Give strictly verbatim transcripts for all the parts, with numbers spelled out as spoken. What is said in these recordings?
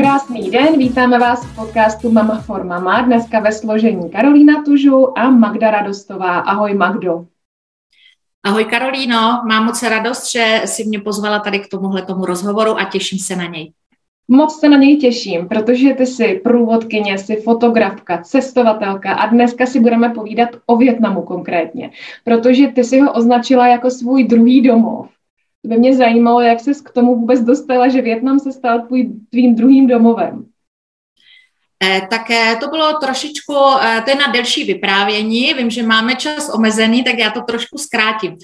Krásný den, vítáme vás v podcastu Mama for Mama, dneska ve složení Karolína Tužu a Magda Radostová. Ahoj Magdo. Ahoj Karolíno, mám moc radost, že jsi mě pozvala tady k tomuhletomu rozhovoru a těším se na něj. Moc se na něj těším, protože ty jsi průvodkyně, jsi fotografka, cestovatelka a dneska si budeme povídat o Vietnamu konkrétně, protože ty si ho označila jako svůj druhý domov. To by mě zajímalo, jak ses k tomu vůbec dostala, že Vietnam se stal tvůj, tvým druhým domovem. Tak to bylo trošičku, to je na delší vyprávění, vím, že máme čas omezený, tak já to trošku zkrátím.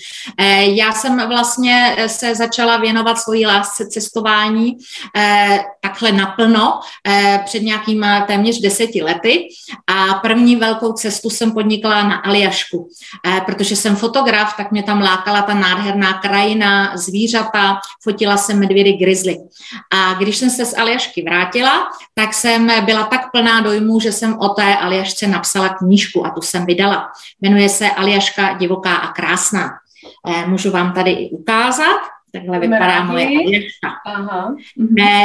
Já jsem vlastně se začala věnovat svojí lásce cestování takhle naplno před nějakým téměř deseti lety a první velkou cestu jsem podnikla na Aljašku, protože jsem fotograf, tak mě tam lákala ta nádherná krajina, zvířata, fotila jsem medvědy grizzly. A když jsem se z Aljašky vrátila, tak jsem byla tak plná dojmů, že jsem o té Aljašce napsala knížku a tu jsem vydala. Jmenuje se Aljaška Divoká a krásná. Můžu vám tady i ukázat. Takhle vypadá moje Aljaška. Aha.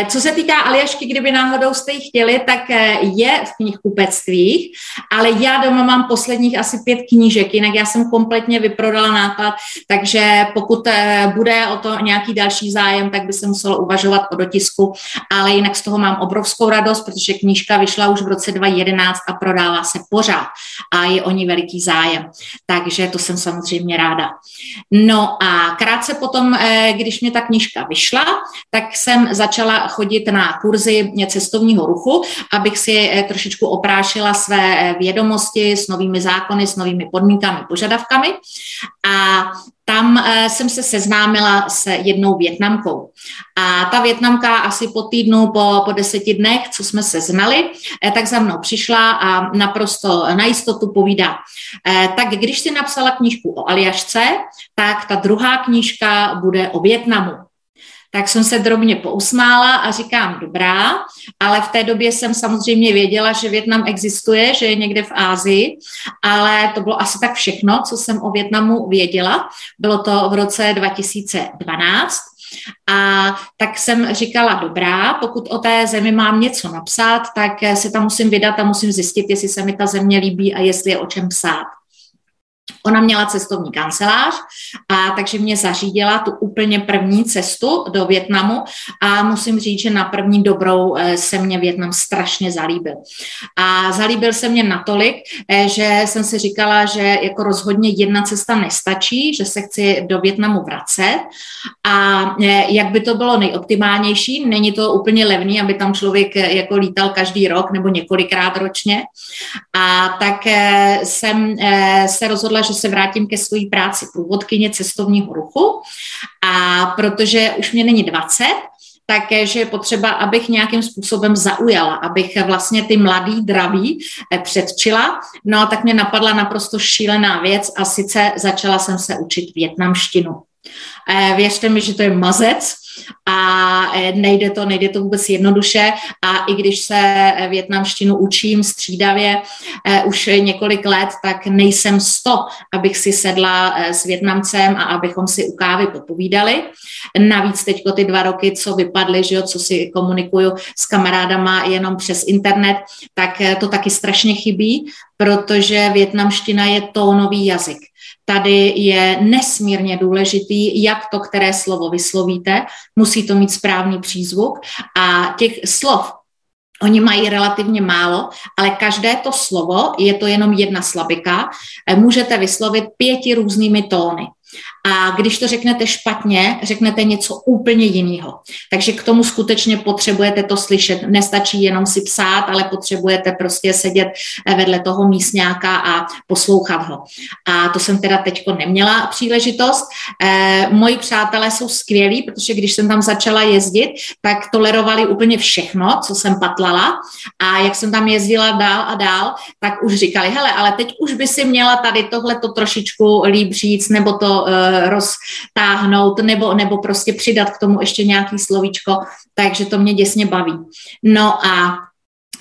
Co se týká Aljašky, kdyby náhodou jste ji chtěli, tak je v knihkupectvích, ale já doma mám posledních asi pět knížek, jinak já jsem kompletně vyprodala náklad, takže pokud bude o to nějaký další zájem, tak by se muselo uvažovat o dotisku, ale jinak z toho mám obrovskou radost, protože knížka vyšla už v roce dva tisíce jedenáct a prodává se pořád a je o ní veliký zájem, takže to jsem samozřejmě ráda. No a krátce potom, když mě ta knížka vyšla, tak jsem začala chodit na kurzy cestovního ruchu, abych si trošičku oprášila své vědomosti s novými zákony, s novými podmínkami, požadavkami a tam jsem se seznámila s jednou Vietnamkou. A ta Vietnamka asi po týdnu, po, po deseti dnech, co jsme se znali, tak za mnou přišla a naprosto na jistotu povídá. Tak když si napsala knížku o Aljašce, tak ta druhá knížka bude o Vietnamu. Tak jsem se drobně pousmála a říkám dobrá, ale v té době jsem samozřejmě věděla, že Vietnam existuje, že je někde v Asii, ale to bylo asi tak všechno, co jsem o Vietnamu věděla. Bylo to v roce dva tisíce dvanáct a tak jsem říkala dobrá, pokud o té zemi mám něco napsat, tak se tam musím vydat a musím zjistit, jestli se mi ta země líbí a jestli je o čem psát. Ona měla cestovní kancelář, a takže mě zařídila tu úplně první cestu do Vietnamu a musím říct, že na první dobrou se mě Vietnam strašně zalíbil. A zalíbil se mě natolik, že jsem si říkala, že jako rozhodně jedna cesta nestačí, že se chci do Vietnamu vracet a jak by to bylo nejoptimálnější, není to úplně levný, aby tam člověk jako lítal každý rok nebo několikrát ročně. A tak jsem se rozhodla, že se vrátím ke své práci průvodkyně cestovního ruchu a protože už mě není dvacet, takže je potřeba, abych nějakým způsobem zaujala, abych vlastně ty mladý draví předčila. No a tak mě napadla naprosto šílená věc a sice začala jsem se učit vietnamštinu. Věřte mi, že to je mazec a nejde to, nejde to vůbec jednoduše a i když se vietnamštinu učím střídavě už několik let, tak nejsem sto, abych si sedla s Vietnamcem a abychom si u kávy popovídali. Navíc teďko ty dva roky, co vypadly, že jo, co si komunikuju s kamarádama jenom přes internet, tak to taky strašně chybí, protože vietnamština je tónový jazyk. Tady je nesmírně důležitý, jak to, které slovo vyslovíte, musí to mít správný přízvuk a těch slov, oni mají relativně málo, ale každé to slovo, je to jenom jedna slabika, můžete vyslovit pěti různými tóny. A když to řeknete špatně, řeknete něco úplně jiného. Takže k tomu skutečně potřebujete to slyšet. Nestačí jenom si psát, ale potřebujete prostě sedět vedle toho místňáka a poslouchat ho. A to jsem teda teďko neměla příležitost. E, moji přátelé jsou skvělí, protože když jsem tam začala jezdit, tak tolerovali úplně všechno, co jsem patlala. A jak jsem tam jezdila dál a dál, tak už říkali, hele, ale teď už by si měla tady tohleto trošičku líp říct, nebo to roztáhnout nebo, nebo prostě přidat k tomu ještě nějaký slovíčko, takže to mě děsně baví. No a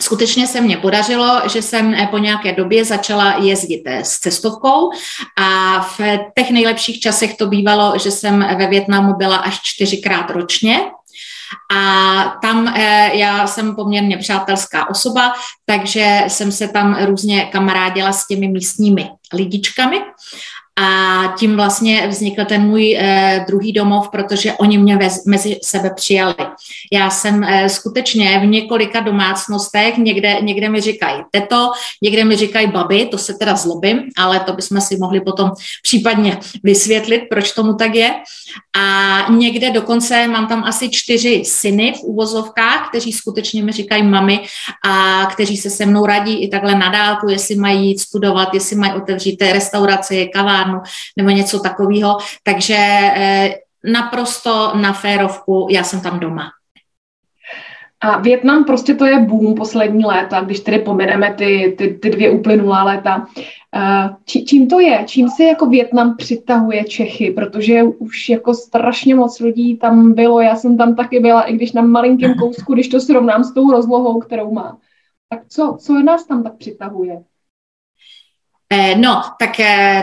skutečně se mně podařilo, že jsem po nějaké době začala jezdit s cestovkou a v těch nejlepších časech to bývalo, že jsem ve Vietnamu byla až čtyřikrát ročně. A tam já jsem poměrně přátelská osoba, takže jsem se tam různě kamarádila s těmi místními lidičkami. A tím vlastně vznikl ten můj eh, druhý domov, protože oni mě vez, mezi sebe přijali. Já jsem eh, skutečně v několika domácnostech, někde, někde mi říkají teto, někde mi říkají babi, to se teda zlobím, ale to bychom si mohli potom případně vysvětlit, proč tomu tak je. A někde dokonce mám tam asi čtyři syny v uvozovkách, kteří skutečně mi říkají mami a kteří se se mnou radí i takhle na dálku, jestli mají jít studovat, jestli mají otevřít restauraci, kavárnu, nebo něco takového, takže eh, naprosto na férovku, já jsem tam doma. A Vietnam prostě to je boom poslední léta, když tedy pomineme ty, ty, ty dvě uplynulá léta. Či, čím to je? Čím se jako Vietnam přitahuje Čechy? Protože už jako strašně moc lidí tam bylo, já jsem tam taky byla, i když na malinkém kousku, když to srovnám s tou rozlohou, kterou má. Tak co, co nás tam tak přitahuje? No, tak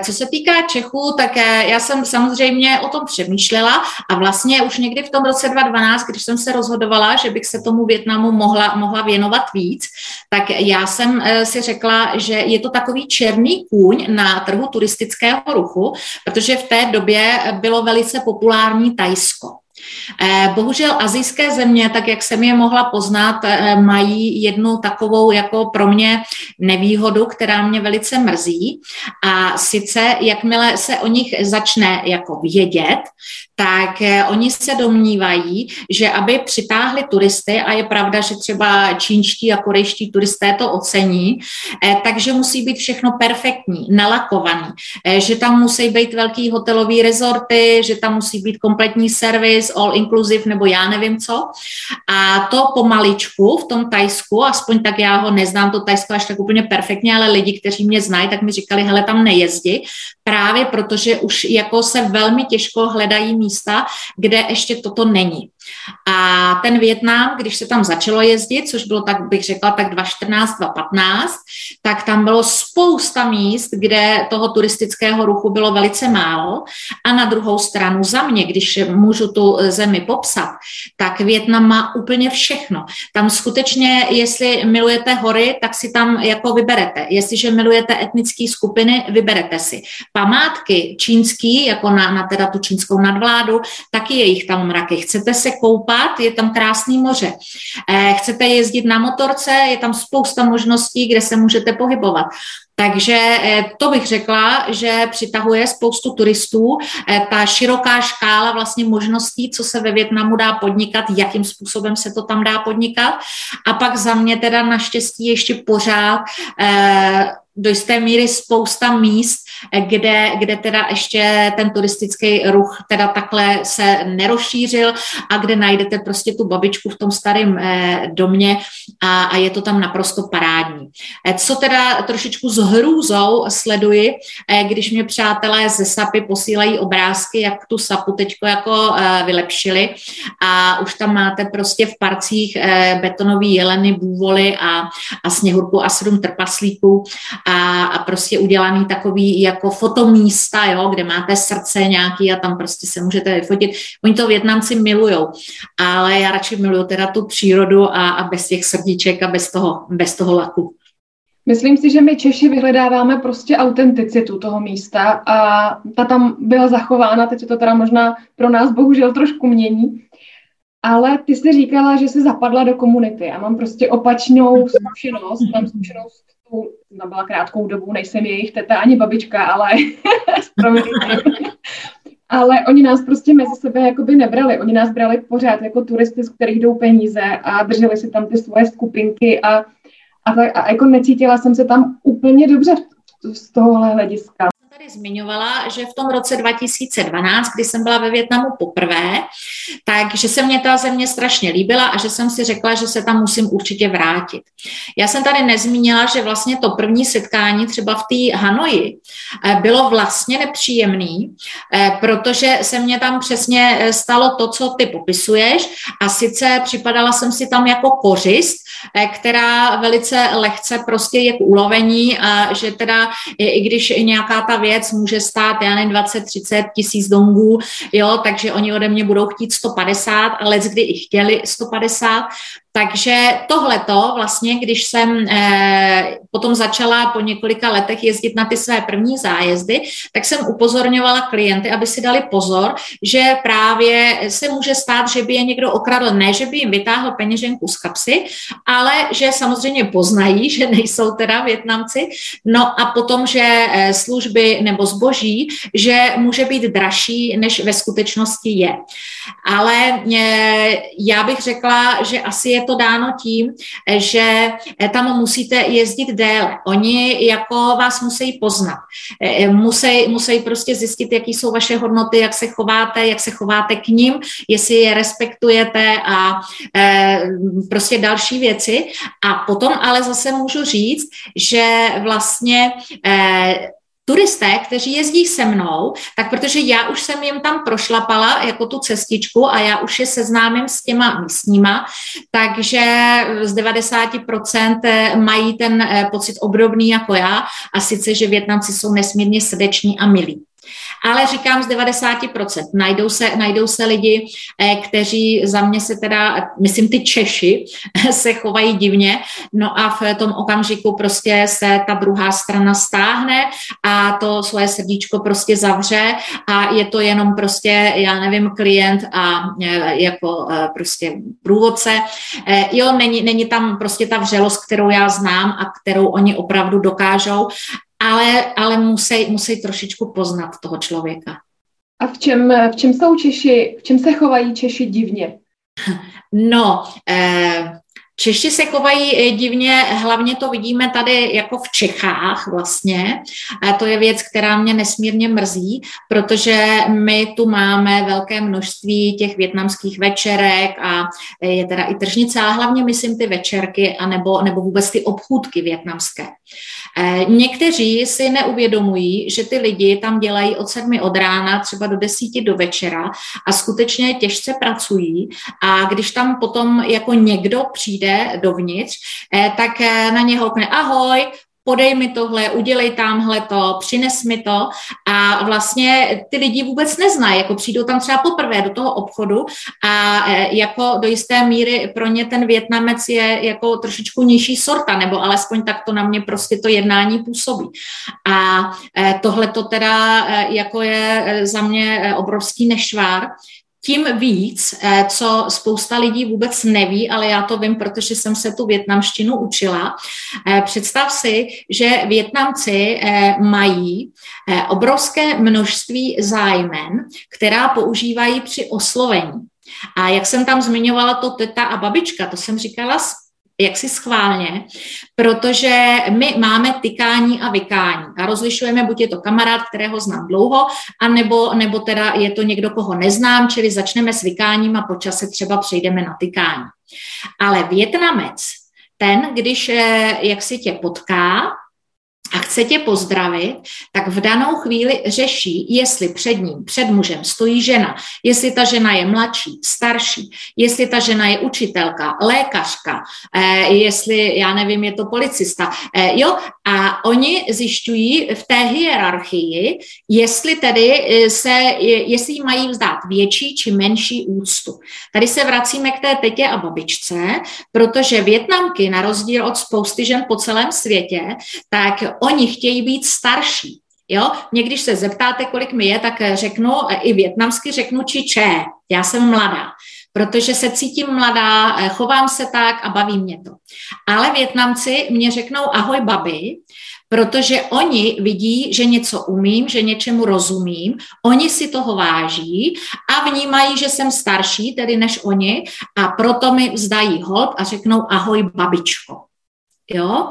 co se týká Čechů, tak já jsem samozřejmě o tom přemýšlela a vlastně už někdy v tom roce dvacet dvanáct, když jsem se rozhodovala, že bych se tomu Vietnamu mohla, mohla věnovat víc, tak já jsem si řekla, že je to takový černý kůň na trhu turistického ruchu, protože v té době bylo velice populární Thajsko. Bohužel asijské země, tak jak jsem je mohla poznat, mají jednu takovou jako pro mě nevýhodu, která mě velice mrzí. A sice, jakmile se o nich začne jako vědět, tak oni se domnívají, že aby přitáhli turisty, a je pravda, že třeba čínští a korejští turisté to ocení, takže musí být všechno perfektní, nalakovaný, že tam musí být velký hotelový rezorty, že tam musí být kompletní servis, all inclusive, nebo já nevím co. A to pomaličku v tom Thajsku, aspoň tak já ho neznám, to Thajsko až tak úplně perfektně, ale lidi, kteří mě znají, tak mi říkali, hele, tam nejezdi, právě protože už jako se velmi těžko hledají místa, kde ještě toto není. A ten Vietnam, když se tam začalo jezdit, což bylo tak, bych řekla, tak dvacet čtrnáct, dvacet patnáct, tak tam bylo spousta míst, kde toho turistického ruchu bylo velice málo. A na druhou stranu za mě, když můžu tu zemi popsat, tak Vietnam má úplně všechno. Tam skutečně, jestli milujete hory, tak si tam jako vyberete. Jestliže milujete etnické skupiny, vyberete si. Památky čínský, jako na, na teda tu čínskou nadvládu, taky je jich tam mraky. Chcete se koupat, je tam krásný moře. Eh, chcete jezdit na motorce, je tam spousta možností, kde se můžete pohybovat. Takže to bych řekla, že přitahuje spoustu turistů. Ta široká škála vlastně možností, co se ve Vietnamu dá podnikat, jakým způsobem se to tam dá podnikat. A pak za mě teda naštěstí ještě pořád eh, do jisté míry spousta míst, kde, kde teda ještě ten turistický ruch teda takhle se nerozšířil a kde najdete prostě tu babičku v tom starém eh, domě a, a je to tam naprosto parádní. Eh, co teda trošičku z hrůzou sleduji, eh, když mě přátelé ze SAPy posílají obrázky, jak tu SAPu teďko jako eh, vylepšili a už tam máte prostě v parcích eh, betonový jeleny, bůvoly a, a sněhurku a sedm trpaslíků a, a prostě udělaný takový jako fotomísta, jo, kde máte srdce nějaký a tam prostě se můžete vyfotit. Oni to Vietnamci milujou, ale já radši miluju teda tu přírodu a, a bez těch srdíček a bez toho, bez toho laku. Myslím si, že my Češi vyhledáváme prostě autenticitu toho místa a ta tam byla zachována, teď se to teda možná pro nás bohužel trošku mění. Ale ty jsi říkala, že jsi zapadla do komunity a mám prostě opačnou zkušenost, mám zkušenost tu, no byla krátkou dobu, nejsem jejich teta ani babička, ale ale oni nás prostě mezi sebe jakoby nebrali, oni nás brali pořád jako turisty, z kterých jdou peníze a drželi si tam ty svoje skupinky a a, tak, a jako necítila jsem se tam úplně dobře z tohohle hlediska. tady zmiňovala, že v tom roce dva tisíce dvanáct, kdy jsem byla ve Vietnamu poprvé, takže se mě ta země strašně líbila a že jsem si řekla, že se tam musím určitě vrátit. Já jsem tady nezmínila, že vlastně to první setkání třeba v té Hanoji bylo vlastně nepříjemný, protože se mě tam přesně stalo to, co ty popisuješ, a sice připadala jsem si tam jako kořist, která velice lehce prostě je k ulovení, a že teda i když nějaká ta věc může stát, já nevím, dvacet, třicet tisíc dongů, jo, takže oni ode mě budou chtít sto padesát, ale leckdy i chtěli sto padesát. Takže tohleto vlastně, když jsem eh, potom začala po několika letech jezdit na ty své první zájezdy, tak jsem upozorňovala klienty, aby si dali pozor, že právě se může stát, že by je někdo okradl, ne, že by jim vytáhl peněženku z kapsy, ale že samozřejmě poznají, že nejsou teda Vietnamci, no a potom, že služby nebo zboží, že může být dražší, než ve skutečnosti je. Ale eh, já bych řekla, že asi je to dáno tím, že tam musíte jezdit déle. Oni jako vás musí poznat. Musí, musí prostě zjistit, jaký jsou vaše hodnoty, jak se chováte, jak se chováte k nim, jestli je respektujete a e, prostě další věci. A potom ale zase můžu říct, že vlastně e, turisté, kteří jezdí se mnou, tak protože já už jsem jim tam prošlapala jako tu cestičku a já už je seznámím s těma místníma, takže z devadesát procent mají ten pocit obdobný jako já, a sice, že Vietnamci jsou nesmírně srdeční a milí. Ale říkám z devadesát procent. Najdou se, najdou se lidi, kteří za mě se teda, myslím ty Češi, se chovají divně, no a v tom okamžiku prostě se ta druhá strana stáhne a to svoje srdíčko prostě zavře a je to jenom prostě, já nevím, klient a jako prostě průvodce. Jo, není, není tam prostě ta vřelost, kterou já znám a kterou oni opravdu dokážou, ale, ale musí, musí trošičku poznat toho člověka. A v čem, v čem jsou Češi, v čem se chovají Češi divně? No, eh... Češi se chovají divně, hlavně to vidíme tady jako v Čechách vlastně. A to je věc, která mě nesmírně mrzí, protože my tu máme velké množství těch vietnamských večerek a je teda i tržnice, a hlavně myslím ty večerky a nebo, nebo vůbec ty obchůdky vietnamské. E, někteří si neuvědomují, že ty lidi tam dělají od sedmi od rána třeba do desíti do večera a skutečně těžce pracují, a když tam potom jako někdo přijde dovnitř, tak na něho houkne ahoj, podej mi tohle, udělej tamhle to, přines mi to, a vlastně ty lidi vůbec neznají, jako přijdou tam třeba poprvé do toho obchodu a jako do jisté míry pro ně ten Vietnamec je jako trošičku nižší sorta, nebo alespoň tak to na mě prostě to jednání působí. A tohle to teda jako je za mě obrovský nešvár. Tím víc, co spousta lidí vůbec neví, ale já to vím, protože jsem se tu vietnamštinu učila. Představ si, že Vietnamci mají obrovské množství zájmen, která používají při oslovení. A jak jsem tam zmiňovala to teta a babička, to jsem říkala jaksi schválně, protože my máme tykání a vykání a rozlišujeme, buď je to kamarád, kterého znám dlouho, anebo, nebo teda je to někdo, koho neznám, čili začneme s vykáním a po čase třeba přejdeme na tykání. Ale Vietnamec, ten, když jak si tě potká a chce tě pozdravit, tak v danou chvíli řeší, jestli před ním, před mužem stojí žena, jestli ta žena je mladší, starší, jestli ta žena je učitelka, lékařka, eh, jestli, já nevím, je to policista. Eh, jo, a oni zjišťují v té hierarchii, jestli tedy se, jestli mají vzdát větší či menší úctu. Tady se vracíme k té tetě a babičce, protože Vietnamky, na rozdíl od spousty žen po celém světě, tak oni chtějí být starší. Jo? Mě když se zeptáte, kolik mi je, tak řeknu, i vietnamsky řeknu či če, já jsem mladá, protože se cítím mladá, chovám se tak a baví mě to. Ale Vietnamci mě řeknou ahoj babi, protože oni vidí, že něco umím, že něčemu rozumím, oni si toho váží a vnímají, že jsem starší, tedy než oni, a proto mi vzdají hold a řeknou ahoj babičko. Jo?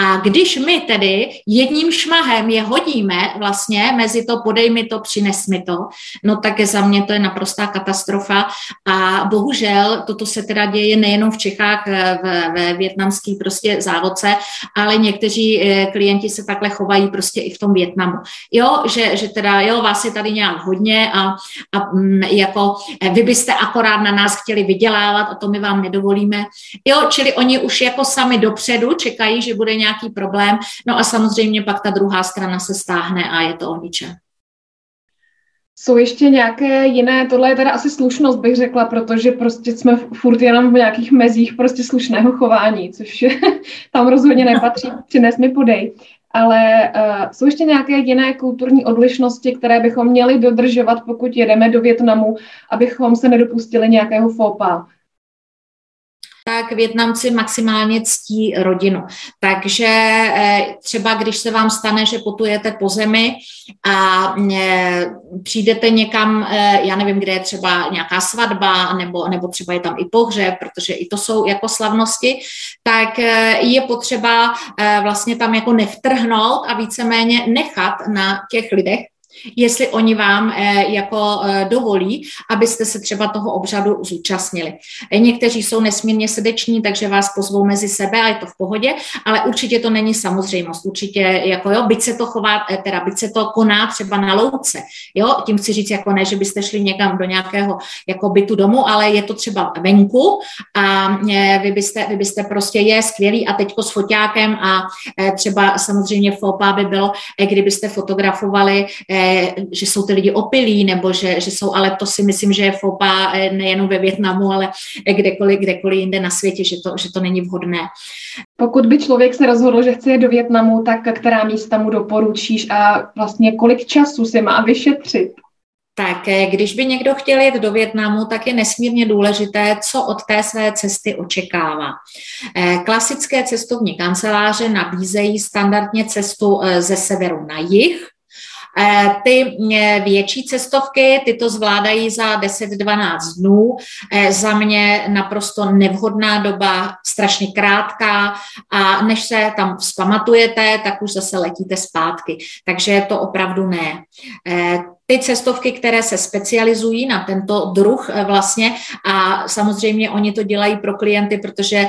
A když my tedy jedním šmahem je hodíme vlastně mezi to podej mi to, přines mi to, no tak je za mě to je naprostá katastrofa a bohužel toto se teda děje nejenom v Čechách v, ve vietnamský prostě závodce, ale někteří klienti se takhle chovají prostě i v tom Vietnamu. Jo, že, že teda jo, vás je tady nějak hodně a, a jako vy byste akorát na nás chtěli vydělávat a to my vám nedovolíme. Jo, čili oni už jako sami dopředu čekají, že bude nějaký problém, no a samozřejmě pak ta druhá strana se stáhne a je to o ničem. Jsou ještě nějaké jiné, tohle je teda asi slušnost, bych řekla, protože prostě jsme furt jenom v nějakých mezích prostě slušného chování, což tam rozhodně nepatří, přines mi podej. Ale uh, jsou ještě nějaké jiné kulturní odlišnosti, které bychom měli dodržovat, pokud jedeme do Vietnamu, abychom se nedopustili nějakého faux pas? Tak Vietnamci maximálně ctí rodinu. Takže třeba když se vám stane, že potujete po zemi a přijdete někam, já nevím, kde je třeba nějaká svatba, nebo, nebo třeba je tam i pohřeb, protože i to jsou jako slavnosti, tak je potřeba vlastně tam jako nevtrhnout a víceméně nechat na těch lidech, jestli oni vám eh, jako eh, dovolí, abyste se třeba toho obřadu zúčastnili. Někteří jsou nesmírně srdeční, takže vás pozvou mezi sebe a je to v pohodě, ale určitě to není samozřejmost. Určitě, jako jo, byť se to chová, eh, teda byť se to koná třeba na louce, jo, tím chci říct, jako ne, že byste šli někam do nějakého jako bytu domu, ale je to třeba venku a eh, vy, byste, vy byste prostě je skvělý a teďko s foťákem a eh, třeba samozřejmě faux pas by bylo, eh, kdybyste fotografovali eh, že jsou ty lidi opilí, nebo že, že jsou, ale to si myslím, že je faux pas nejenom ve Vietnamu, ale kdekoliv, kdekoliv jinde na světě, že to, že to není vhodné. Pokud by člověk se rozhodl, že chce jít do Vietnamu, tak která místa mu doporučíš a vlastně kolik času si má vyšetřit? Tak když by někdo chtěl jít do Vietnamu, tak je nesmírně důležité, co od té své cesty očekává. Klasické cestovní kanceláře nabízejí standardně cestu ze severu na jih. Ty větší cestovky, ty to zvládají za deset dvanáct dnů. Za mě naprosto nevhodná doba, strašně krátká a než se tam vzpamatujete, tak už zase letíte zpátky. Takže to opravdu ne. Ty cestovky, které se specializují na tento druh vlastně a samozřejmě oni to dělají pro klienty, protože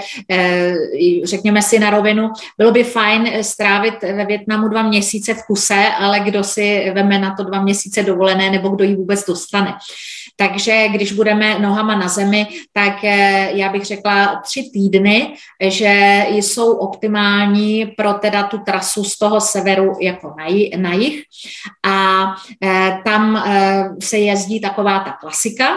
řekněme si na rovinu, bylo by fajn strávit ve Vietnamu dva měsíce v kuse, ale kdo si veme na to dva měsíce dovolené nebo kdo ji vůbec dostane. Takže když budeme nohama na zemi, tak já bych řekla tři týdny, že jsou optimální pro teda tu trasu z toho severu jako na, na jih a tam se jezdí taková ta klasika.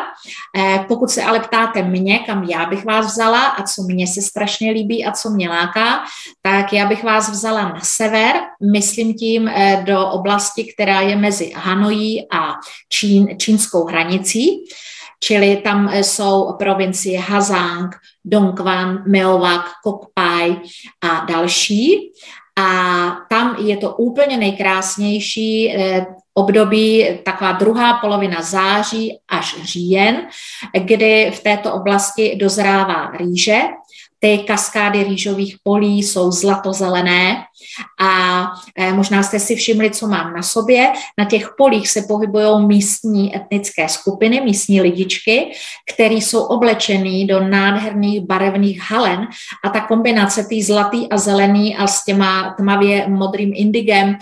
Pokud se ale ptáte mě, kam já bych vás vzala a co mě se strašně líbí a co mě láká, tak já bych vás vzala na sever, myslím tím do oblasti, která je mezi Hanojí a Čín, čínskou hranicí, čili tam jsou provincie Ha Giang, Dong Van, Meo Vac, Kok Pai a další. A tam je to úplně nejkrásnější období, taková druhá polovina září až říjen, kdy v této oblasti dozrává rýže. Ty kaskády rýžových polí jsou zlatozelené a možná jste si všimli, co mám na sobě. Na těch polích se pohybují místní etnické skupiny, místní lidičky, které jsou oblečený do nádherných barevných halen a ta kombinace tý zlatý a zelený a s těma tmavě modrým indigem,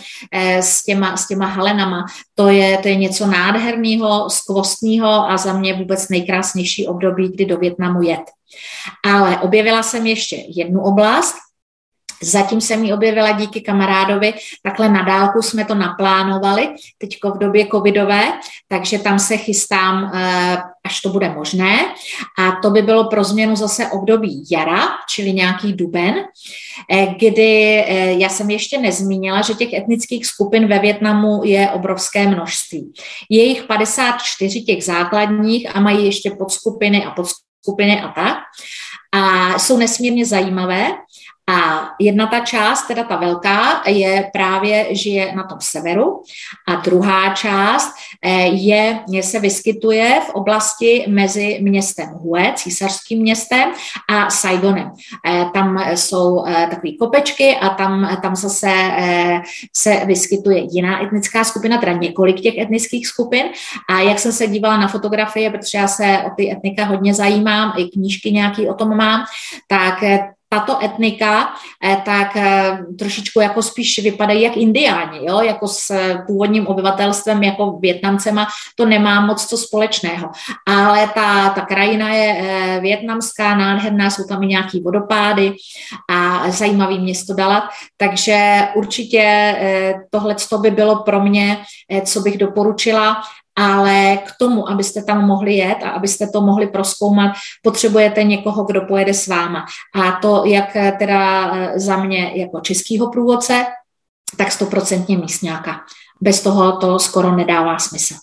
s těma, s těma halenama, to je, to je něco nádherného, skvostného a za mě vůbec nejkrásnější období, kdy do Vietnamu jet. Ale objevila jsem ještě jednu oblast, zatím jsem ji objevila díky kamarádovi, takhle na dálku jsme to naplánovali, teďko v době covidové, takže tam se chystám, až to bude možné. A to by bylo pro změnu zase období jara, čili nějaký duben, kdy já jsem ještě nezmínila, že těch etnických skupin ve Vietnamu je obrovské množství. Je jich padesát čtyři těch základních a mají ještě podskupiny a podskupiny. skupiny a tak. A jsou nesmírně zajímavé. A jedna ta část, teda ta velká, je právě, žije na tom severu a druhá část je, se vyskytuje v oblasti mezi městem Hue, císařským městem, a Saigonem. Tam jsou takové kopečky a tam, tam zase se vyskytuje jiná etnická skupina, teda několik těch etnických skupin. A jak jsem se dívala na fotografie, protože já se o ty etnika hodně zajímám, i knížky nějaký o tom mám, tak tato etnika tak trošičku jako spíš vypadají jak indiáni, jo? Jako s původním obyvatelstvem, jako Vietnamcema, to nemá moc co společného. Ale ta, ta krajina je vietnamská, nádherná, jsou tam i nějaký vodopády a zajímavý město Dalat, takže určitě tohleto by bylo pro mě, co bych doporučila. Ale k tomu, abyste tam mohli jet a abyste to mohli prozkoumat, potřebujete někoho, kdo pojede s váma. A to jak teda za mě jako českýho průvodce, tak stoprocentně místňáka. Bez toho to skoro nedává smysl.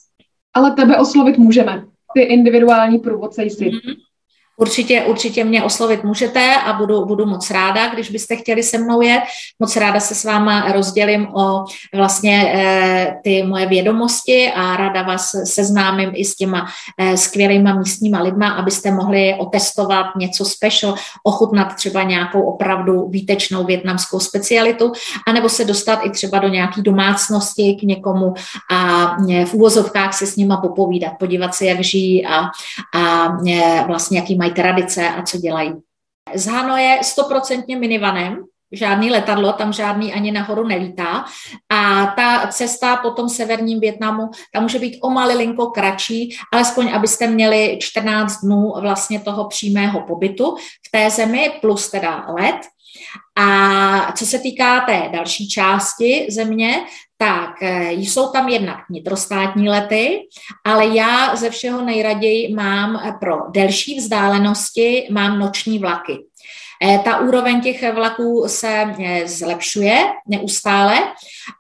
Ale tebe oslovit můžeme, ty individuální průvodce jsi. Mm-hmm. Určitě, určitě mě oslovit můžete a budu, budu moc ráda, když byste chtěli se mnou jet. Moc ráda se s váma rozdělím o vlastně eh, ty moje vědomosti a ráda vás seznámím i s těma eh, skvělýma místníma lidma, abyste mohli otestovat něco special, ochutnat třeba nějakou opravdu výtečnou vietnamskou specialitu, anebo se dostat i třeba do nějaký domácnosti k někomu a eh, v úvozovkách si s nima popovídat, podívat se, jak žijí a, a eh, vlastně jaký mají tradice a co dělají. Z Hanoje stoprocentně minivanem, žádný letadlo, tam žádný ani nahoru nelítá. A ta cesta po tom severním Vietnamu, ta může být o malilinko kratší, alespoň abyste měli čtrnáct dnů vlastně toho přímého pobytu v té zemi, plus teda let. A co se týká té další části země, tak jsou tam jednak vnitrostátní lety, ale já ze všeho nejraději mám pro delší vzdálenosti, mám noční vlaky. Ta úroveň těch vlaků se zlepšuje neustále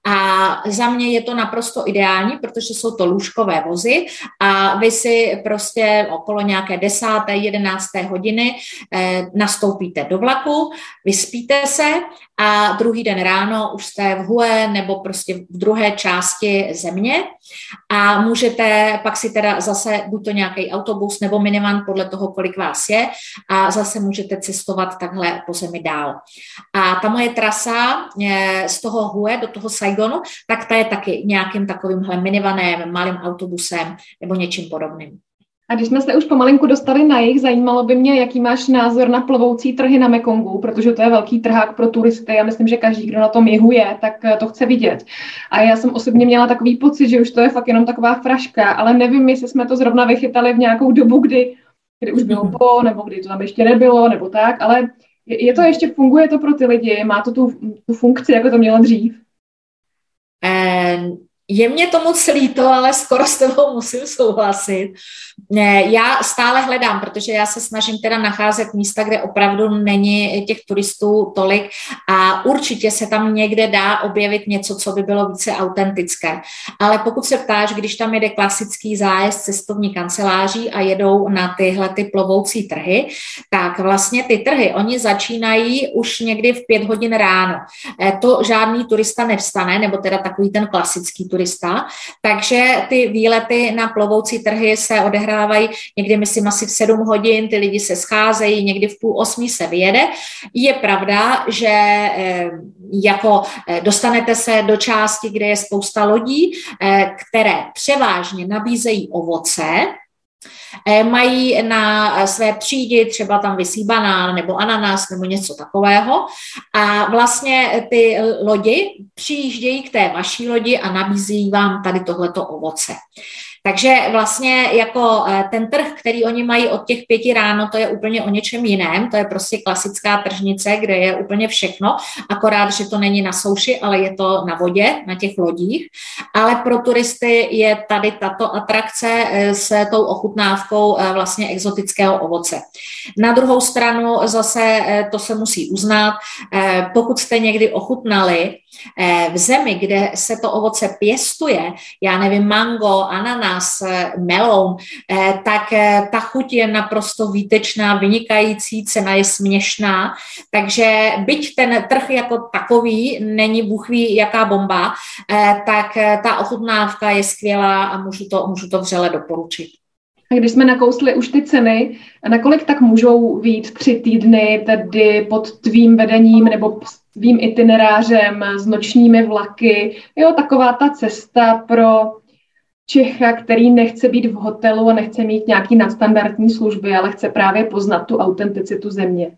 a za mě je to naprosto ideální, protože jsou to lůžkové vozy a vy si prostě okolo nějaké desáté, jedenácté hodiny nastoupíte do vlaku, vyspíte se a druhý den ráno už jste v Hue nebo prostě v druhé části země a můžete pak si teda zase buď to nějaký autobus nebo minivan podle toho, kolik vás je a zase můžete cestovat takhle po zemi dál. A ta moje trasa z toho Hue do toho Saigonu, tak ta je taky nějakým takovýmhle minivanem, malým autobusem nebo něčím podobným. A když jsme se už pomalinku dostali na jih, zajímalo by mě, jaký máš názor na plovoucí trhy na Mekongu, protože to je velký trhák pro turisty a myslím, že každý, kdo na tom jihu je, tak to chce vidět. A já jsem osobně měla takový pocit, že už to je fakt jenom taková fraška, ale nevím, jestli jsme to zrovna vychytali v nějakou dobu, kdy, kdy už bylo po, nebo kdy to tam ještě nebylo, nebo tak, ale je, je to ještě, funguje to pro ty lidi, má to tu, tu funkci, jako to mělo dřív? And... Je mě to moc líto, ale skoro s tebou musím souhlasit. Já stále hledám, protože já se snažím teda nacházet místa, kde opravdu není těch turistů tolik a určitě se tam někde dá objevit něco, co by bylo více autentické. Ale pokud se ptáš, když tam jede klasický zájezd cestovní kanceláří a jedou na tyhle ty plovoucí trhy, tak vlastně ty trhy, oni začínají už někdy v pět hodin ráno. To žádný turista nevstane, nebo teda takový ten klasický turista, takže ty výlety na plovoucí trhy se odehrávají někdy, myslím, asi v sedm hodin, ty lidi se scházejí, někdy v půl osmi se vyjede. Je pravda, že jako dostanete se do části, kde je spousta lodí, které převážně nabízejí ovoce, mají na své třídy, třeba tam visí banán nebo ananas nebo něco takového a vlastně ty lodi přijíždějí k té vaší lodi a nabízí vám tady tohleto ovoce. Takže vlastně jako ten trh, který oni mají od těch pěti ráno, to je úplně o něčem jiném, to je prostě klasická tržnice, kde je úplně všechno, akorát, že to není na souši, ale je to na vodě, na těch lodích, ale pro turisty je tady tato atrakce s tou ochutnávkou dávkou vlastně exotického ovoce. Na druhou stranu zase to se musí uznat, pokud jste někdy ochutnali v zemi, kde se to ovoce pěstuje, já nevím, mango, ananas, meloun, tak ta chuť je naprosto výtečná, vynikající, cena je směšná, takže byť ten trh jako takový není bůhví jaká bomba, tak ta ochutnávka je skvělá a můžu to, můžu to vřele doporučit. A když jsme nakousli už ty ceny, nakolik tak můžou být tři týdny tedy pod tvým vedením nebo tvým itinerářem s nočními vlaky? Jo, taková ta cesta pro Čecha, který nechce být v hotelu a nechce mít nějaký nadstandardní služby, ale chce právě poznat tu autenticitu země.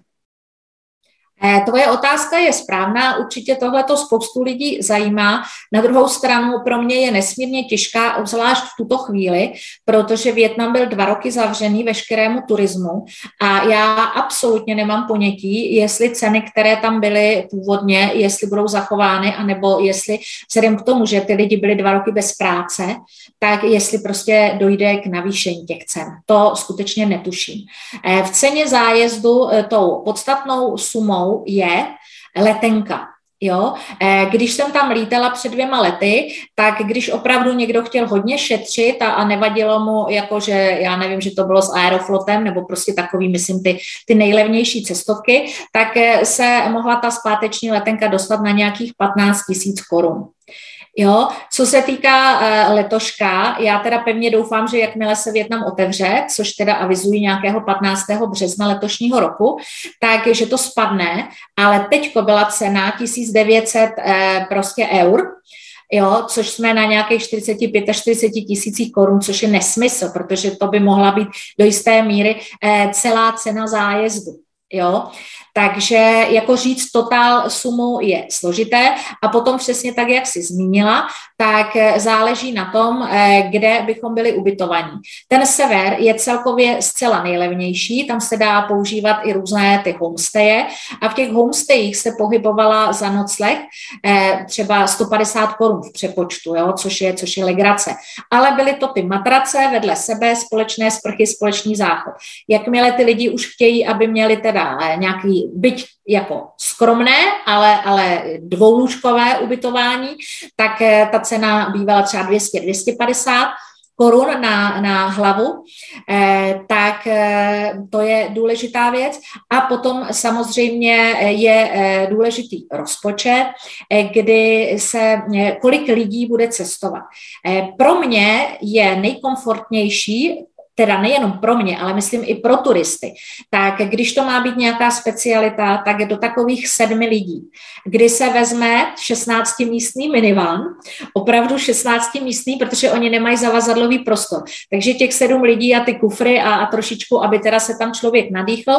Tvoje otázka je správná, určitě tohleto spoustu lidí zajímá. Na druhou stranu pro mě je nesmírně těžká, obzvlášť v tuto chvíli, protože Vietnam byl dva roky zavřený veškerému turismu a já absolutně nemám ponětí, jestli ceny, které tam byly původně, jestli budou zachovány, anebo jestli vzhledem k tomu, že ty lidi byli dva roky bez práce, tak jestli prostě dojde k navýšení těch cen. To skutečně netuším. V ceně zájezdu tou podstatnou sumou je letenka. Jo? Když jsem tam lítala před dvěma lety, tak když opravdu někdo chtěl hodně šetřit a, a nevadilo mu, jakože já nevím, že to bylo s Aeroflotem nebo prostě takový, myslím, ty, ty nejlevnější cestovky, tak se mohla ta zpáteční letenka dostat na nějakých patnáct tisíc korun. Jo, co se týká letoška, já teda pevně doufám, že jakmile se Vietnam otevře, což teda avizují nějakého patnáctého března letošního roku, tak že to spadne, ale teďko byla cena tisíc devět set prostě eur, jo, což jsme na nějakých čtyřicet pět až čtyřicet tisících korun, což je nesmysl, protože to by mohla být do jisté míry celá cena zájezdu. Jo? Takže jako říct totál sumu je složité a potom přesně tak, jak jsi zmínila, tak záleží na tom, kde bychom byli ubytovaní. Ten sever je celkově zcela nejlevnější, tam se dá používat i různé ty homesteje a v těch homestejích se pohybovala za nocleh třeba sto padesát korun v přepočtu, jo? Což je, což je legrace. Ale byly to ty matrace vedle sebe, společné sprchy, společný záchod. Jakmile ty lidi už chtějí, aby měli teda nějaký byť jako skromné, ale, ale dvoulůžkové ubytování, tak ta cena bývala třeba dvě stě až dvě stě padesát korun na, na hlavu, eh, tak eh, to je důležitá věc. A potom samozřejmě je eh, důležitý rozpočet, eh, kdy se eh, kolik lidí bude cestovat. Eh, pro mě je nejkomfortnější, teda nejenom pro mě, ale myslím i pro turisty, tak když to má být nějaká specialita, tak do takových sedmi lidí, kdy se vezme šestnáctimístný minivan, opravdu šestnáctimístný, protože oni nemají zavazadlový prostor. Takže těch sedm lidí a ty kufry a, a trošičku, aby teda se tam člověk nadýchl,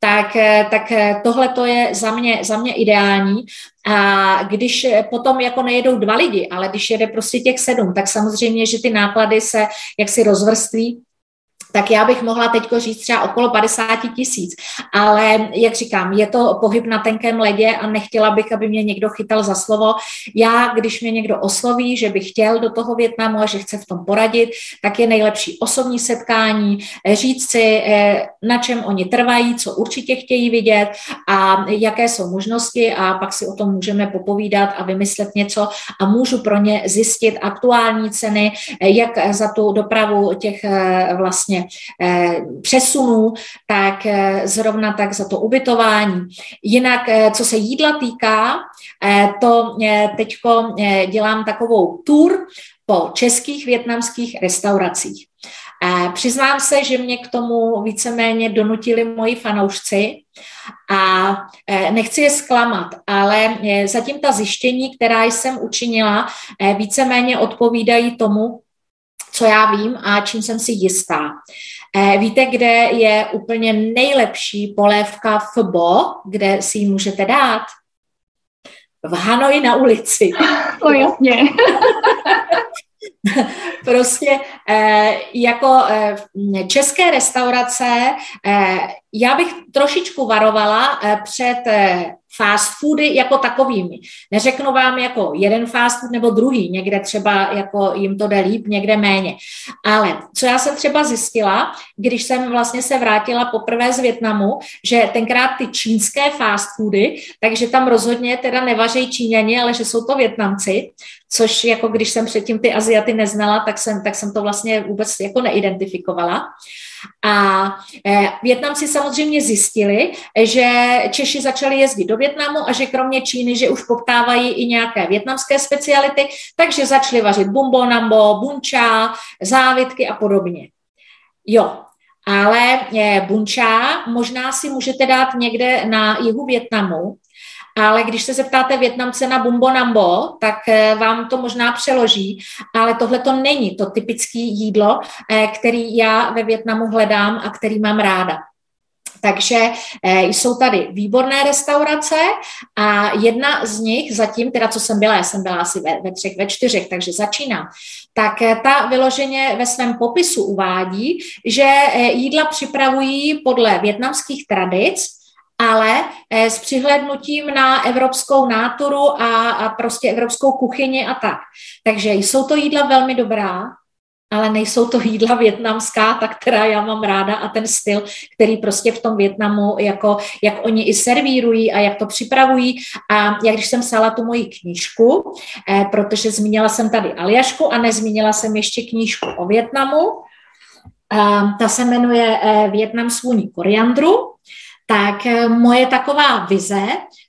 tak, tak tohle to je za mě, za mě ideální. A když potom jako nejedou dva lidi, ale když jede prostě těch sedm, tak samozřejmě, že ty náklady se jaksi rozvrství, tak já bych mohla teďko říct třeba okolo padesát tisíc, ale jak říkám, je to pohyb na tenkém ledě a nechtěla bych, aby mě někdo chytal za slovo. Já, když mě někdo osloví, že by chtěl do toho Vietnamu a že chce v tom poradit, tak je nejlepší osobní setkání, říct si, na čem oni trvají, co určitě chtějí vidět a jaké jsou možnosti a pak si o tom můžeme popovídat a vymyslet něco a můžu pro ně zjistit aktuální ceny, jak za tu dopravu těch vlastně přesunů, tak zrovna tak za to ubytování. Jinak, co se jídla týká, to teďko dělám takovou tour po českých vietnamských restauracích. Přiznám se, že mě k tomu víceméně donutili moji fanoušci a nechci je zklamat, ale zatím ta zjištění, která jsem učinila, víceméně odpovídají tomu, co já vím a čím jsem si jistá. Víte, kde je úplně nejlepší polévka pho, kde si ji můžete dát? V Hanoji na ulici. To jasně. Prostě jako české restaurace, já bych trošičku varovala před fast foody jako takovými. Neřeknu vám jako jeden fast food nebo druhý, někde třeba jako jim to jde líp, někde méně. Ale co já jsem třeba zjistila, když jsem vlastně se vrátila poprvé z Vietnamu, že tenkrát ty čínské fast foody, takže tam rozhodně teda nevaří Číňani, ale že jsou to Vietnamci, což jako když jsem předtím ty Asiaty neznala, tak jsem, tak jsem to vlastně vůbec jako neidentifikovala. A eh, Vietnamci samozřejmě zjistili, že Češi začali jezdit do Vietnamu a že kromě Číny, že už poptávají i nějaké vietnamské speciality, takže začali vařit bumbo nambo, bunča, závitky a podobně. Jo, ale eh, bunča možná si můžete dát někde na jihu Vietnamu, ale když se zeptáte Vietnamce na bumbo nambo, tak vám to možná přeloží, ale tohle to není to typické jídlo, který já ve Vietnamu hledám a který mám ráda. Takže jsou tady výborné restaurace a jedna z nich zatím, teda co jsem byla, já jsem byla asi ve, ve třech, ve čtyřech, takže začínám, tak ta vyloženě ve svém popisu uvádí, že jídla připravují podle vietnamských tradic, ale s přihlédnutím na evropskou náturu a, a prostě evropskou kuchyni a tak. Takže jsou to jídla velmi dobrá, ale nejsou to jídla vietnamská, ta, která já mám ráda a ten styl, který prostě v tom Vietnamu, jako, jak oni i servírují a jak to připravují. A já když jsem psala tu moji knížku, eh, protože zmínila jsem tady Aljašku a nezmínila jsem ještě knížku o Vietnamu, eh, ta se jmenuje eh, Vietnam s vůní koriandru, tak moje taková vize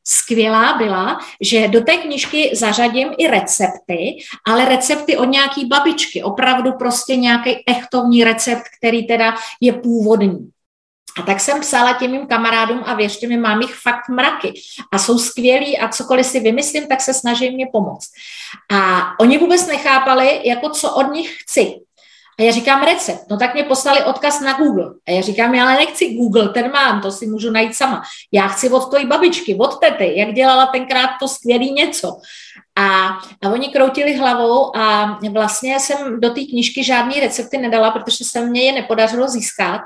skvělá byla, že do té knížky zařadím i recepty, ale recepty od nějaký babičky, opravdu prostě nějaký echtovní recept, který teda je původní. A tak jsem psala těm mým kamarádům a věřte mi, mám jich fakt mraky a jsou skvělí a cokoliv si vymyslím, tak se snaží mě pomoct. A oni vůbec nechápali, jako co od nich chci. A já říkám recept, no tak mě poslali odkaz na Google. A já říkám, já ale nechci Google, ten mám, to si můžu najít sama. Já chci od tvojí babičky, od tety, jak dělala tenkrát to skvělý něco. A, a oni kroutili hlavou a vlastně jsem do té knížky žádný recepty nedala, protože se mě je nepodařilo získat.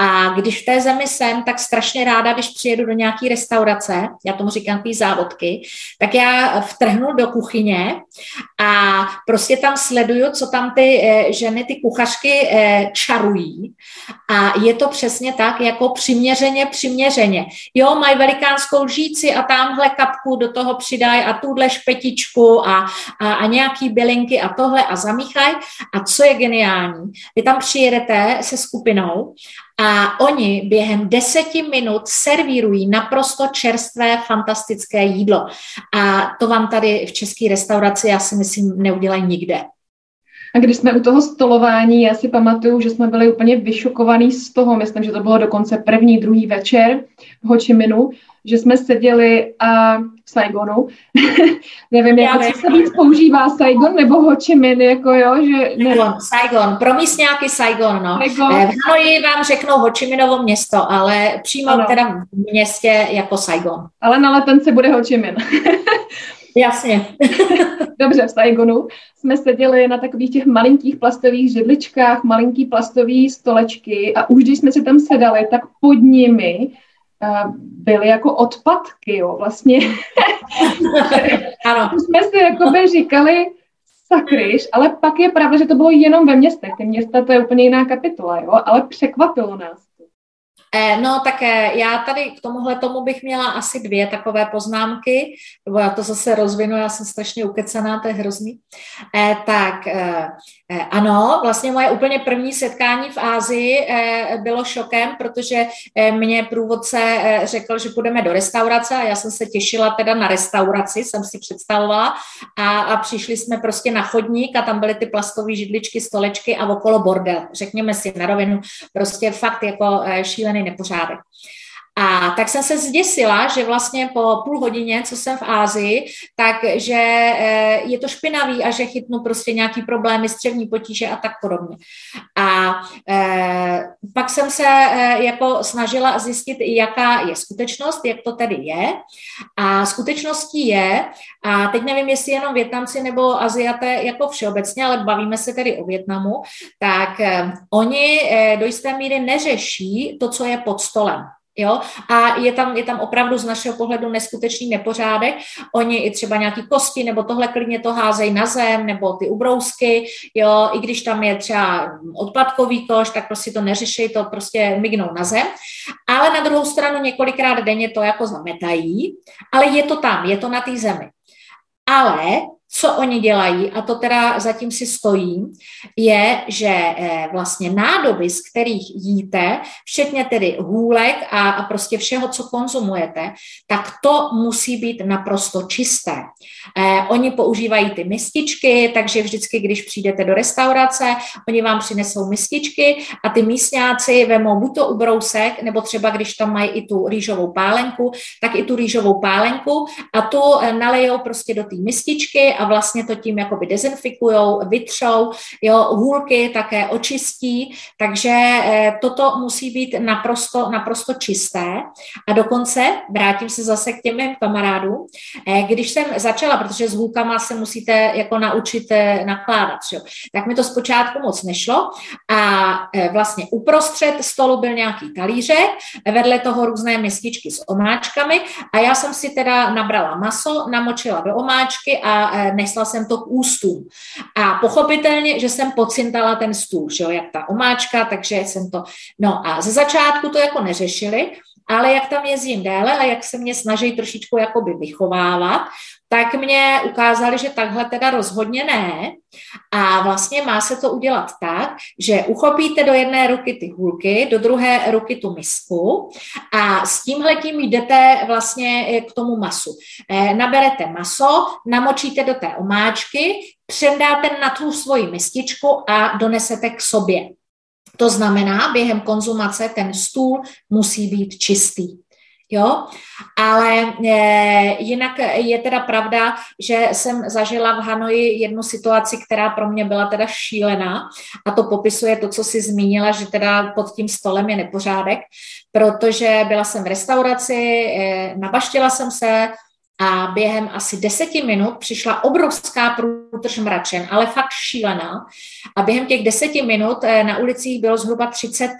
A když v té zemi jsem, tak strašně ráda, když přijedu do nějaký restaurace, já tomu říkám ty závodky, tak já vtrhnu do kuchyně a prostě tam sleduju, co tam ty ženy, ty kuchařky čarují. A je to přesně tak, jako přiměřeně, přiměřeně. Jo, mají velikánskou lžíci a tamhle kapku do toho přidají a tuhle špetičku a, a, a nějaký bylinky a tohle a zamíchaj. A co je geniální, vy tam přijedete se skupinou a oni během deseti minut servírují naprosto čerstvé, fantastické jídlo. A to vám tady v české restauraci, já si myslím, neudělají nikde. A když jsme u toho stolování, já si pamatuju, že jsme byli úplně vyšokovaný z toho, myslím, že to bylo dokonce první, druhý večer v Ho Chi Minhu, že jsme seděli a v Saigonu, nevím, jako, co se víc používá, Saigon nebo Ho Chi Minh, jako jo, že... Saigon, Saigon, pro místňáky Saigon, no. Saigon. V Hanoji vám řeknou Ho Chi Minovo město, ale přímo ano. Teda v městě jako Saigon. Ale na letence bude Ho Chi Minh. Jasně. Dobře, v Saigonu jsme seděli na takových těch malinkých plastových židličkách, malinký plastový stolečky a už když jsme se tam sedali, tak pod nimi byly jako odpadky, jo, vlastně. Ano. Jsme si jakoby říkali sakryš, ale pak je pravda, že to bylo jenom ve městech. Ty města, to je úplně jiná kapitola, jo, ale překvapilo nás. No tak já tady k tomuhle tomu bych měla asi dvě takové poznámky, nebo já to zase rozvinu, já jsem strašně ukecaná, to je hrozný. Tak ano, vlastně moje úplně první setkání v Asii bylo šokem, protože mě průvodce řekl, že půjdeme do restaurace a já jsem se těšila teda na restauraci, jsem si představovala a, a přišli jsme prostě na chodník a tam byly ty plastové židličky, stolečky a okolo bordel, řekněme si na rovinu, prostě fakt jako šílený nepořádek. A tak jsem se zděsila, že vlastně po půl hodině, co jsem v Ázii, takže je to špinavý a že chytnu prostě nějaký problémy, střevní potíže a tak podobně. A e, pak jsem se e, jako snažila zjistit, jaká je skutečnost, jak to tedy je. A skutečností je, a teď nevím, jestli jenom Vietnamci nebo Aziaté jako všeobecně, ale bavíme se tedy o Vietnamu, tak e, oni e, do jisté míry neřeší to, co je pod stolem. Jo? A je tam, je tam opravdu z našeho pohledu neskutečný nepořádek. Oni i třeba nějaký kosti nebo tohle klidně to házejí na zem, nebo ty ubrousky, jo? I když tam je třeba odpadkový koš, tak prostě to neřeší, to prostě mignou na zem. Ale na druhou stranu několikrát denně to jako zametají, ale je to tam, je to na té zemi. Ale co oni dělají, a to teda zatím si stojím, je, že vlastně nádoby, z kterých jíte, včetně tedy hůlek a, a prostě všeho, co konzumujete, tak to musí být naprosto čisté. Eh, oni používají ty mističky, takže vždycky, když přijdete do restaurace, oni vám přinesou mističky a ty místňáci vemou buď to ubrousek, nebo třeba když tam mají i tu rýžovou pálenku, tak i tu rýžovou pálenku a tu nalejou prostě do té mističky a vlastně to tím jakoby dezinfikujou, vytřou, jo, hůlky také očistí, takže eh, toto musí být naprosto, naprosto čisté. A dokonce, vrátím se zase k těm mým kamarádům, eh, když jsem začala, protože s hůlkama se musíte jako naučit eh, nakládat, jo, tak mi to zpočátku moc nešlo a eh, vlastně uprostřed stolu byl nějaký talířek, vedle toho různé mističky s omáčkami a já jsem si teda nabrala maso, namočila do omáčky a eh, nesla jsem to k ústům. A pochopitelně, že jsem pocintala ten stůl, že jo, jak ta omáčka, takže jsem to... No a ze začátku to jako neřešili, ale jak tam jezdím déle a jak se mě snaží trošičku jakoby vychovávat, tak mě ukázali, že takhle teda rozhodně ne. A vlastně má se to udělat tak, že uchopíte do jedné ruky ty hůlky, do druhé ruky tu misku a s tímhletím jdete vlastně k tomu masu. Naberete maso, namočíte do té omáčky, přendáte na tu svoji mističku a donesete k sobě. To znamená, během konzumace ten stůl musí být čistý. Jo, ale e, jinak je teda pravda, že jsem zažila v Hanoji jednu situaci, která pro mě byla teda šílená a to popisuje to, co jsi zmínila, že teda pod tím stolem je nepořádek, protože byla jsem v restauraci, e, nabaštila jsem se a během asi deseti minut přišla obrovská průtrž mračen, ale fakt šílená a během těch deseti minut e, na ulicích bylo zhruba třicet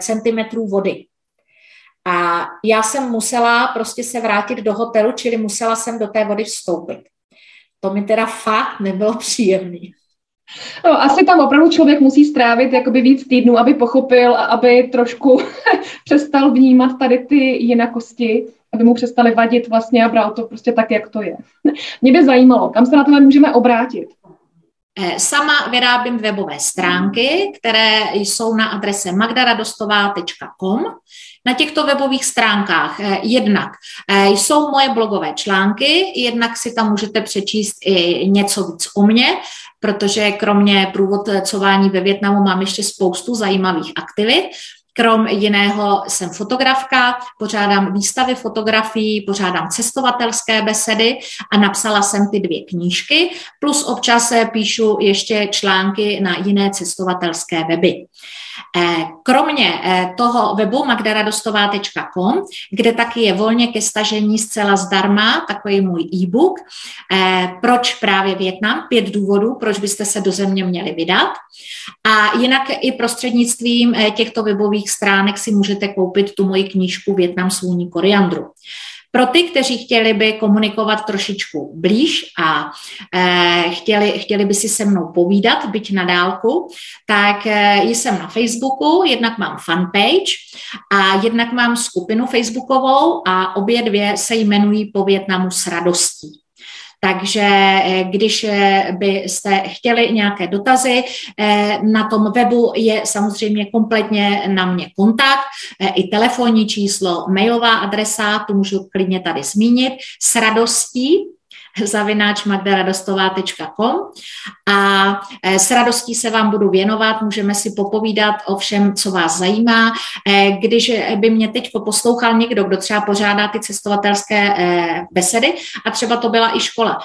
centimetrů vody. A já jsem musela prostě se vrátit do hotelu, čili musela jsem do té vody vstoupit. To mi teda fakt nebylo příjemné. No, asi tam opravdu člověk musí strávit jakoby víc týdnů, aby pochopil a aby trošku přestal vnímat tady ty jinakosti, aby mu přestali vadit vlastně a bral to prostě tak, jak to je. Mě by zajímalo, kam se na tohle můžeme obrátit? Sama vyrábím webové stránky, které jsou na adrese magda radostová tečka com. Na těchto webových stránkách jednak jsou moje blogové články, jednak si tam můžete přečíst i něco víc o mně, protože kromě průvodcování ve Vietnamu mám ještě spoustu zajímavých aktivit. Krom jiného jsem fotografka, pořádám výstavy fotografií, pořádám cestovatelské besedy a napsala jsem ty dvě knížky, plus občas píšu ještě články na jiné cestovatelské weby. Kromě toho webu magda radostová tečka com, kde taky je volně ke stažení zcela zdarma, takový můj e-book, proč právě Vietnam, pět důvodů, proč byste se do země měli vydat. A jinak i prostřednictvím těchto webových stránek si můžete koupit tu moji knížku Vietnam s vůní koriandru. Pro ty, kteří chtěli by komunikovat trošičku blíž a e, chtěli, chtěli by si se mnou povídat, byť na dálku, tak e, jsem na Facebooku, jednak mám fanpage a jednak mám skupinu facebookovou a obě dvě se jmenují Po Vietnamu s radostí. Takže když byste chtěli nějaké dotazy, na tom webu je samozřejmě kompletně na mě kontakt, i telefonní číslo, mailová adresa, tu můžu klidně tady zmínit, s radostí, zavináč magda radostová tečka com a s radostí se vám budu věnovat, můžeme si popovídat o všem, co vás zajímá. Když by mě teď poslouchal někdo, kdo třeba pořádá ty cestovatelské besedy a třeba to byla i škola,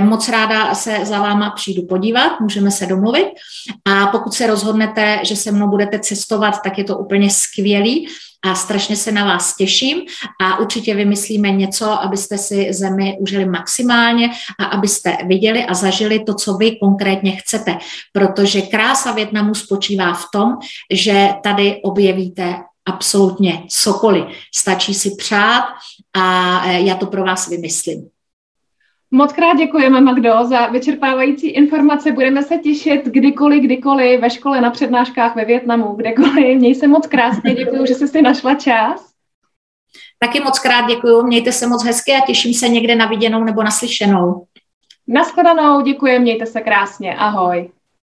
moc ráda se za váma přijdu podívat, můžeme se domluvit a pokud se rozhodnete, že se mnou budete cestovat, tak je to úplně skvělý a strašně se na vás těším a určitě vymyslíme něco, abyste si zemi užili maximálně a abyste viděli a zažili to, co vy konkrétně chcete, protože krása Vietnamu spočívá v tom, že tady objevíte absolutně cokoliv. Stačí si přát a já to pro vás vymyslím. Moc krát děkujeme, Magdo, za vyčerpávající informace. Budeme se těšit kdykoliv, kdykoliv, ve škole, na přednáškách, ve Vietnamu, kdekoliv. Měj se moc krásně, děkuju, že jsi si našla čas. Taky moc krát děkuju, mějte se moc hezky a těším se někde na viděnou nebo naslyšenou. Nashledanou, děkuji, mějte se krásně, ahoj.